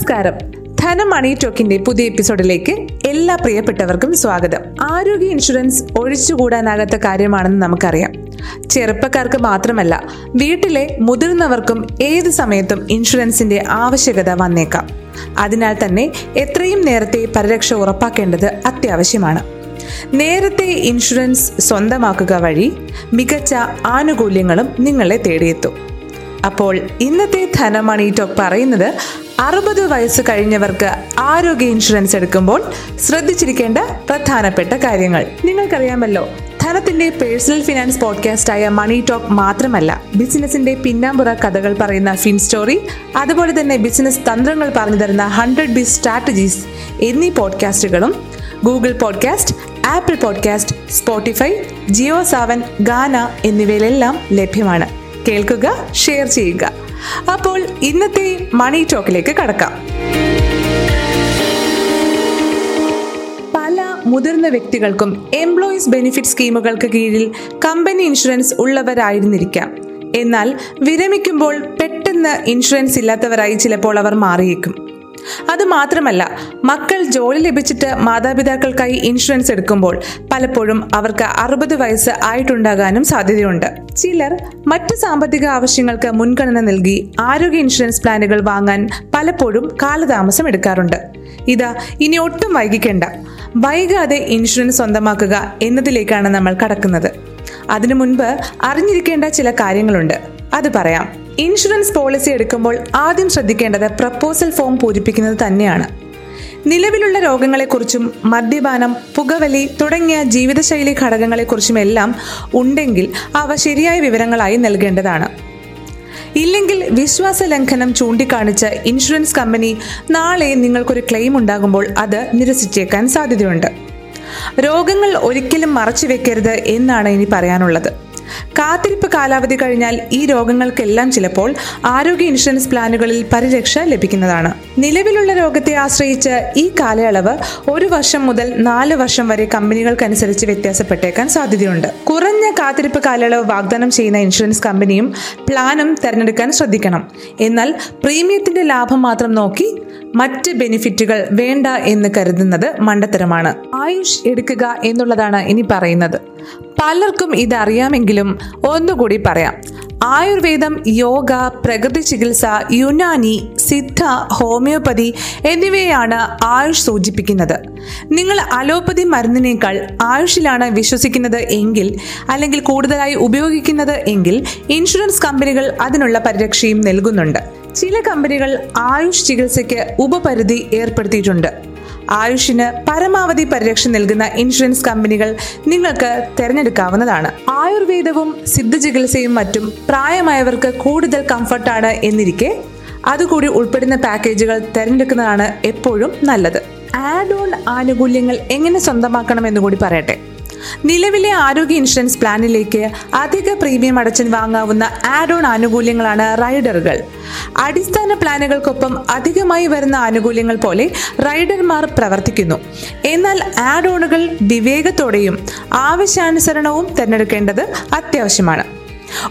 നമസ്കാരം. ധനം മണി ടോക്കിന്റെ പുതിയ എപ്പിസോഡിലേക്ക് എല്ലാ പ്രിയപ്പെട്ടവർക്കും സ്വാഗതം. ആരോഗ്യ ഇൻഷുറൻസ് ഒഴിച്ചുകൂടാനാകാത്ത കാര്യമാണെന്ന് നമുക്കറിയാം. ചെറുപ്പക്കാർക്ക് മാത്രമല്ല, വീട്ടിലെ മുതിർന്നവർക്കും ഏത് സമയത്തും ഇൻഷുറൻസിന്റെ ആവശ്യകത വന്നേക്കാം. അതിനാൽ തന്നെ എത്രയും നേരത്തെ പരിരക്ഷ ഉറപ്പാക്കേണ്ടത് അത്യാവശ്യമാണ്. നേരത്തെ ഇൻഷുറൻസ് സ്വന്തമാക്കുക വഴി മികച്ച ആനുകൂല്യങ്ങളും നിങ്ങളെ തേടിയെത്തും. അപ്പോൾ ഇന്നത്തെ ധനമണി ടോക്ക് പറയുന്നത് 60 വയസ്സ് കഴിഞ്ഞവർക്ക് ആരോഗ്യ ഇൻഷുറൻസ് എടുക്കുമ്പോൾ ശ്രദ്ധിച്ചിരിക്കേണ്ട പ്രധാനപ്പെട്ട കാര്യങ്ങൾ. നിങ്ങൾക്കറിയാമല്ലോ, ധനത്തിന്റെ പേഴ്സണൽ ഫിനാൻസ് പോഡ്കാസ്റ്റായ മണി ടോക്ക് മാത്രമല്ല, ബിസിനസിന്റെ പിന്നാമ്പുറ കഥകൾ പറയുന്ന ഫിൻ സ്റ്റോറി, അതുപോലെ തന്നെ ബിസിനസ് തന്ത്രങ്ങൾ പറഞ്ഞു തരുന്ന 100 ബി സ്ട്രാറ്റജീസ് എന്നീ പോഡ്കാസ്റ്റുകളും Google podcast, Apple podcast, Spotify, Jio Saavn, Gaana എന്നിവയിലെല്ലാം ലഭ്യമാണ്. കേൾക്കുക, ഷെയർ ചെയ്യുക. അപ്പോൾ ഇന്നത്തെ മണി ടോക്കിലേക്ക് കടക്കാം. പല മുതിർന്ന വ്യക്തികൾക്കും എംപ്ലോയീസ് ബെനിഫിറ്റ് സ്കീമുകൾക്ക് കീഴിൽ കമ്പനി ഇൻഷുറൻസ് ഉള്ളവരായിരുന്നിരിക്കാം. എന്നാൽ വിരമിക്കുമ്പോൾ പെട്ടെന്ന് ഇൻഷുറൻസ് ഇല്ലാത്തവരായി ചിലപ്പോൾ അവർ മാറിയേക്കും. അതുമാത്രമല്ല, മക്കൾ ജോലി ലഭിച്ചിട്ട് മാതാപിതാക്കൾക്കായി ഇൻഷുറൻസ് എടുക്കുമ്പോൾ പലപ്പോഴും അവർക്ക് 60 വയസ്സ് ആയിട്ടുണ്ടാകാനും സാധ്യതയുണ്ട്. ചിലർ മറ്റ് സാമ്പത്തിക ആവശ്യങ്ങൾക്ക് മുൻഗണന നൽകി ആരോഗ്യ ഇൻഷുറൻസ് പ്ലാനുകൾ വാങ്ങാൻ പലപ്പോഴും കാലതാമസം എടുക്കാറുണ്ട്. ഇതാ, ഇനി ഒട്ടും വൈകിക്കേണ്ട. വൈകാതെ ഇൻഷുറൻസ് സ്വന്തമാക്കുക എന്നതിലേക്കാണ് നമ്മൾ കടക്കുന്നത്. അതിനു മുൻപ് അറിഞ്ഞിരിക്കേണ്ട ചില കാര്യങ്ങളുണ്ട്, അത് പറയാം. ഇൻഷുറൻസ് പോളിസി എടുക്കുമ്പോൾ ആദ്യം ശ്രദ്ധിക്കേണ്ടത് പ്രപ്പോസൽ ഫോം പൂരിപ്പിക്കുന്നത് തന്നെയാണ്. നിലവിലുള്ള രോഗങ്ങളെക്കുറിച്ചും മദ്യപാനം, പുകവലി തുടങ്ങിയ ജീവിതശൈലി ഘടകങ്ങളെക്കുറിച്ചും എല്ലാം ഉണ്ടെങ്കിൽ അവ ശരിയായ വിവരങ്ങളായി നൽകേണ്ടതാണ്. ഇല്ലെങ്കിൽ വിശ്വാസ ലംഘനം ചൂണ്ടിക്കാണിച്ച് ഇൻഷുറൻസ് കമ്പനി നാളെ നിങ്ങൾക്കൊരു ക്ലെയിം ഉണ്ടാകുമ്പോൾ അത് നിരസിച്ചേക്കാൻ സാധ്യതയുണ്ട്. രോഗങ്ങൾ ഒരിക്കലും മറച്ചു വെക്കരുത് എന്നാണ് ഇനി പറയാനുള്ളത്. കാത്തിരിപ്പ് കാലാവധി കഴിഞ്ഞാൽ ഈ രോഗങ്ങൾക്കെല്ലാം ചിലപ്പോൾ ആരോഗ്യ ഇൻഷുറൻസ് പ്ലാനുകളിൽ പരിരക്ഷ ലഭിക്കുന്നതാണ്. നിലവിലുള്ള രോഗത്തെ ആശ്രയിച്ച് ഈ കാലയളവ് 1 വർഷം മുതൽ 4 വർഷം വരെ കമ്പനികൾക്കനുസരിച്ച് വ്യത്യാസപ്പെട്ടേക്കാൻ സാധ്യതയുണ്ട്. കുറഞ്ഞ കാത്തിരിപ്പ് കാലയളവ് വാഗ്ദാനം ചെയ്യുന്ന ഇൻഷുറൻസ് കമ്പനിയും പ്ലാനും തിരഞ്ഞെടുക്കാൻ ശ്രദ്ധിക്കണം. എന്നാൽ പ്രീമിയത്തിന്റെ ലാഭം മാത്രം നോക്കി മറ്റ് ബെനിഫിറ്റുകൾ വേണ്ട എന്ന് കരുതുന്നത് മണ്ടത്തരമാണ്. ആയുഷ് എടുക്കുക എന്നുള്ളതാണ് ഇനി പറയുന്നത്. പലർക്കും ഇതറിയാമെങ്കിലും ഒന്നുകൂടി പറയാം. ആയുർവേദം, യോഗ, പ്രകൃതി ചികിത്സ, യുനാനി, സിദ്ധ, ഹോമിയോപ്പതി എന്നിവയാണ് ആയുഷ് സൂചിപ്പിക്കുന്നത്. നിങ്ങൾ അലോപ്പതി മരുന്നിനേക്കാൾ ആയുഷിലാണ് വിശ്വസിക്കുന്നത് എങ്കിൽ, അല്ലെങ്കിൽ കൂടുതലായി ഉപയോഗിക്കുന്നത് എങ്കിൽ, ഇൻഷുറൻസ് കമ്പനികൾ അതിനുള്ള പരിരക്ഷയും നൽകുന്നുണ്ട്. ചില കമ്പനികൾ ആയുഷ് ചികിത്സയ്ക്ക് ഉപപരിധി ഏർപ്പെടുത്തിയിട്ടുണ്ട്. ആയുഷിന് പരമാവധി പരിരക്ഷ നൽകുന്ന ഇൻഷുറൻസ് കമ്പനികൾ നിങ്ങൾക്ക് തിരഞ്ഞെടുക്കാവുന്നതാണ്. ആയുർവേദവും സിദ്ധ ചികിത്സയും മറ്റും പ്രായമായവർക്ക് കൂടുതൽ കംഫർട്ടാണ് എന്നിരിക്കെ അതുകൂടി ഉൾപ്പെടുന്ന പാക്കേജുകൾ തിരഞ്ഞെടുക്കുന്നതാണ് എപ്പോഴും നല്ലത്. ആഡ് ഓൺ ആനുകൂല്യങ്ങൾ എങ്ങനെ സ്വന്തമാക്കണമെന്ന് കൂടി പറയട്ടെ. നിലവിലെ ആരോഗ്യ ഇൻഷുറൻസ് പ്ലാനിലേക്ക് അധിക പ്രീമിയം അടച്ചു വാങ്ങാവുന്ന ആഡ് ഓൺ ആനുകൂല്യങ്ങളാണ് റൈഡറുകൾ. അടിസ്ഥാന പ്ലാനുകൾക്കൊപ്പം അധികമായി വരുന്ന ആനുകൂല്യങ്ങൾ പോലെ റൈഡർമാർ പ്രവർത്തിക്കുന്നു. എന്നാൽ ആഡ് ഓണുകൾ വിവേകത്തോടെയും ആവശ്യാനുസരണവും തിരഞ്ഞെടുക്കേണ്ടത് അത്യാവശ്യമാണ്.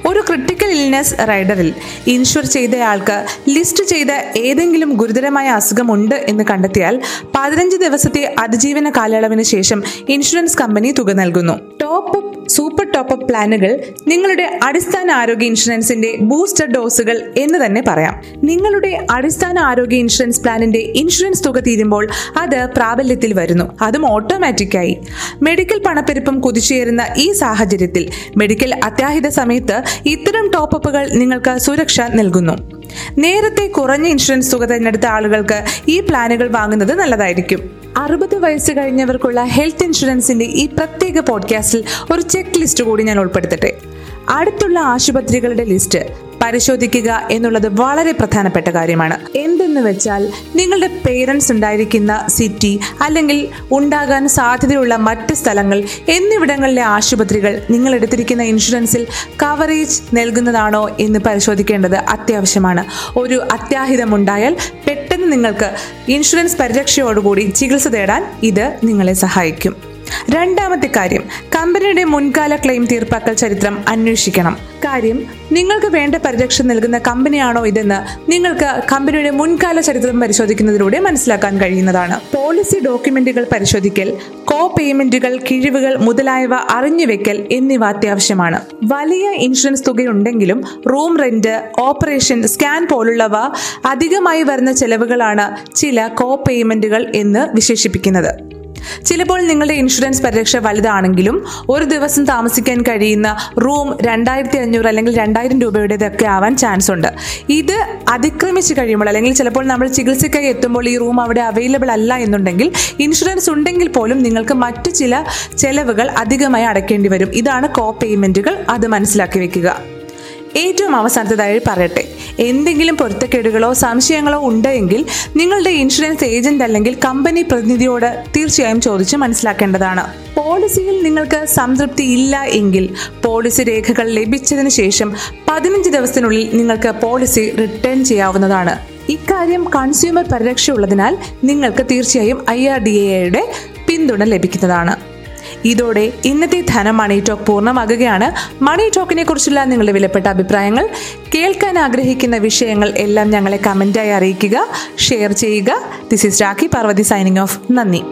ഒരു ക്രിട്ടിക്കൽ ഇൽനെസ് റൈഡറിൽ ഇൻഷുർ ചെയ്തയാൾക്ക് ലിസ്റ്റ് ചെയ്ത ഏതെങ്കിലും ഗുരുതരമായ അസുഖമുണ്ട് എന്ന് കണ്ടെത്തിയാൽ 15 ദിവസത്തെ അതിജീവന കാലയളവിന് ശേഷം ഇൻഷുറൻസ് കമ്പനി തുക നൽകുന്നു. Top up, super top up പ്ലാനുകൾ നിങ്ങളുടെ അടിസ്ഥാന ആരോഗ്യ ഇൻഷുറൻസിന്റെ ബൂസ്റ്റർ ഡോസുകൾ എന്ന് തന്നെ പറയാം. നിങ്ങളുടെ അടിസ്ഥാന ആരോഗ്യ ഇൻഷുറൻസ് പ്ലാനിന്റെ ഇൻഷുറൻസ് തുക തീരുമ്പോൾ അത് പ്രാബല്യത്തിൽ വരുന്നു, അതും ഓട്ടോമാറ്റിക്കായി. മെഡിക്കൽ പണപ്പെരുപ്പം കുതിച്ചുയരുന്ന ഈ സാഹചര്യത്തിൽ മെഡിക്കൽ അത്യാഹിത സമയത്ത് ഇത്തരം ടോപ്പുകൾ നിങ്ങൾക്ക് സുരക്ഷ നൽകുന്നു. നേരത്തെ കുറഞ്ഞ ഇൻഷുറൻസ് തുക തിരഞ്ഞെടുത്ത ആളുകൾക്ക് ഈ പ്ലാനുകൾ വാങ്ങുന്നത് നല്ലതായിരിക്കും. 60 വയസ്സ് കഴിഞ്ഞവർക്കുള്ള ഹെൽത്ത് ഇൻഷുറൻസിന്റെ ഈ പ്രത്യേക പോഡ്കാസ്റ്റിൽ ഒരു ചെക്ക് ലിസ്റ്റ് കൂടി ഞാൻ ഉൾപ്പെടുത്തട്ടെ. അടുത്തുള്ള ആശുപത്രികളുടെ ലിസ്റ്റ് പരിശോധിക്കുക എന്നുള്ളത് വളരെ പ്രധാനപ്പെട്ട കാര്യമാണ്. എന്തെന്ന് വെച്ചാൽ, നിങ്ങളുടെ പേരൻസ് ഉണ്ടായിരിക്കുന്ന സിറ്റി അല്ലെങ്കിൽ ഉണ്ടാകാൻ സാധ്യതയുള്ള മറ്റ് സ്ഥലങ്ങൾ എന്നിവിടങ്ങളിലെ ആശുപത്രികൾ നിങ്ങൾ എടുത്തിരിക്കുന്ന ഇൻഷുറൻസിൽ കവറേജ് നൽകുന്നതാണോ എന്ന് പരിശോധിക്കേണ്ടത് അത്യാവശ്യമാണ്. ഒരു അത്യാഹിതമുണ്ടായാൽ പെട്ടെന്ന് നിങ്ങൾക്ക് ഇൻഷുറൻസ് പരിരക്ഷയോടുകൂടി ചികിത്സ തേടാൻ ഇത് നിങ്ങളെ സഹായിക്കും. രണ്ടാമത്തെ കാര്യം, കമ്പനിയുടെ മുൻകാല ക്ലെയിം തീർപ്പാക്കൽ ചരിത്രം അന്വേഷിക്കണം. കാര്യം, നിങ്ങൾക്ക് വേണ്ട പരിരക്ഷ നൽകുന്ന കമ്പനിയാണോ ഇതെന്ന് നിങ്ങൾക്ക് കമ്പനിയുടെ മുൻകാല ചരിത്രം പരിശോധിക്കുന്നതിലൂടെ മനസ്സിലാക്കാൻ കഴിയുന്നതാണ്. പോളിസി ഡോക്യുമെന്റുകൾ പരിശോധിക്കൽ, കോ പേയ്മെന്റുകൾ, കിഴിവുകൾ മുതലായവ അറിഞ്ഞു വെക്കൽ എന്നിവ അത്യാവശ്യമാണ്. വലിയ ഇൻഷുറൻസ് തുകയുണ്ടെങ്കിലും റൂം റെന്റ്, ഓപ്പറേഷൻ, സ്കാൻ പോലുള്ളവ അധികമായി വരുന്ന ചെലവുകളാണ് ചില കോ പേയ്മെന്റുകൾ എന്ന് വിശേഷിപ്പിക്കുന്നത്. ചിലപ്പോൾ നിങ്ങളുടെ ഇൻഷുറൻസ് പരിരക്ഷ വലുതാണെങ്കിലും ഒരു ദിവസം താമസിക്കാൻ കഴിയുന്ന റൂം 2500 അല്ലെങ്കിൽ 2000 രൂപയുടേതൊക്കെ ആവാൻ ചാൻസ് ഉണ്ട്. ഇത് അതിക്രമിച്ച് കഴിയുമ്പോൾ, അല്ലെങ്കിൽ ചിലപ്പോൾ നമ്മൾ ചികിത്സയ്ക്കായി എത്തുമ്പോൾ ഈ റൂം അവിടെ അവൈലബിൾ അല്ല എന്നുണ്ടെങ്കിൽ, ഇൻഷുറൻസ് ഉണ്ടെങ്കിൽ പോലും നിങ്ങൾക്ക് മറ്റു ചില ചെലവുകൾ അധികമായി അടയ്ക്കേണ്ടി വരും. ഇതാണ് കോ പേയ്മെൻറ്റുകൾ. അത് മനസ്സിലാക്കി വെക്കുക. ഏറ്റവും അവസാനത്തേതായി പറയട്ടെ, എന്തെങ്കിലും പൊരുത്തക്കേടുകളോ സംശയങ്ങളോ ഉണ്ടെങ്കിൽ നിങ്ങളുടെ ഇൻഷുറൻസ് ഏജന്റ് അല്ലെങ്കിൽ കമ്പനി പ്രതിനിധിയോട് തീർച്ചയായും ചോദിച്ച് മനസ്സിലാക്കേണ്ടതാണ്. പോളിസിയിൽ നിങ്ങൾക്ക് സംതൃപ്തി ഇല്ല എങ്കിൽ പോളിസി രേഖകൾ ലഭിച്ചതിന് ശേഷം 15 ദിവസത്തിനുള്ളിൽ നിങ്ങൾക്ക് പോളിസി റിട്ടേൺ ചെയ്യാവുന്നതാണ്. ഇക്കാര്യം കൺസ്യൂമർ പരിരക്ഷ ഉള്ളതിനാൽ നിങ്ങൾക്ക് തീർച്ചയായും IRDAIയുടെ പിന്തുണ ലഭിക്കുന്നതാണ്. ഇതോടെ ഇന്നത്തെ ധനം മണി ടോക്ക് പൂർണ്ണമാകുകയാണ്. മണി ടോക്കിനെ കുറിച്ചുള്ള നിങ്ങളുടെ വിലപ്പെട്ട അഭിപ്രായങ്ങൾ, കേൾക്കാൻ ആഗ്രഹിക്കുന്ന വിഷയങ്ങൾ എല്ലാം ഞങ്ങളെ കമൻറ്റായി അറിയിക്കുക, ഷെയർ ചെയ്യുക. This is Rakhi Parvathi signing off. നന്ദി.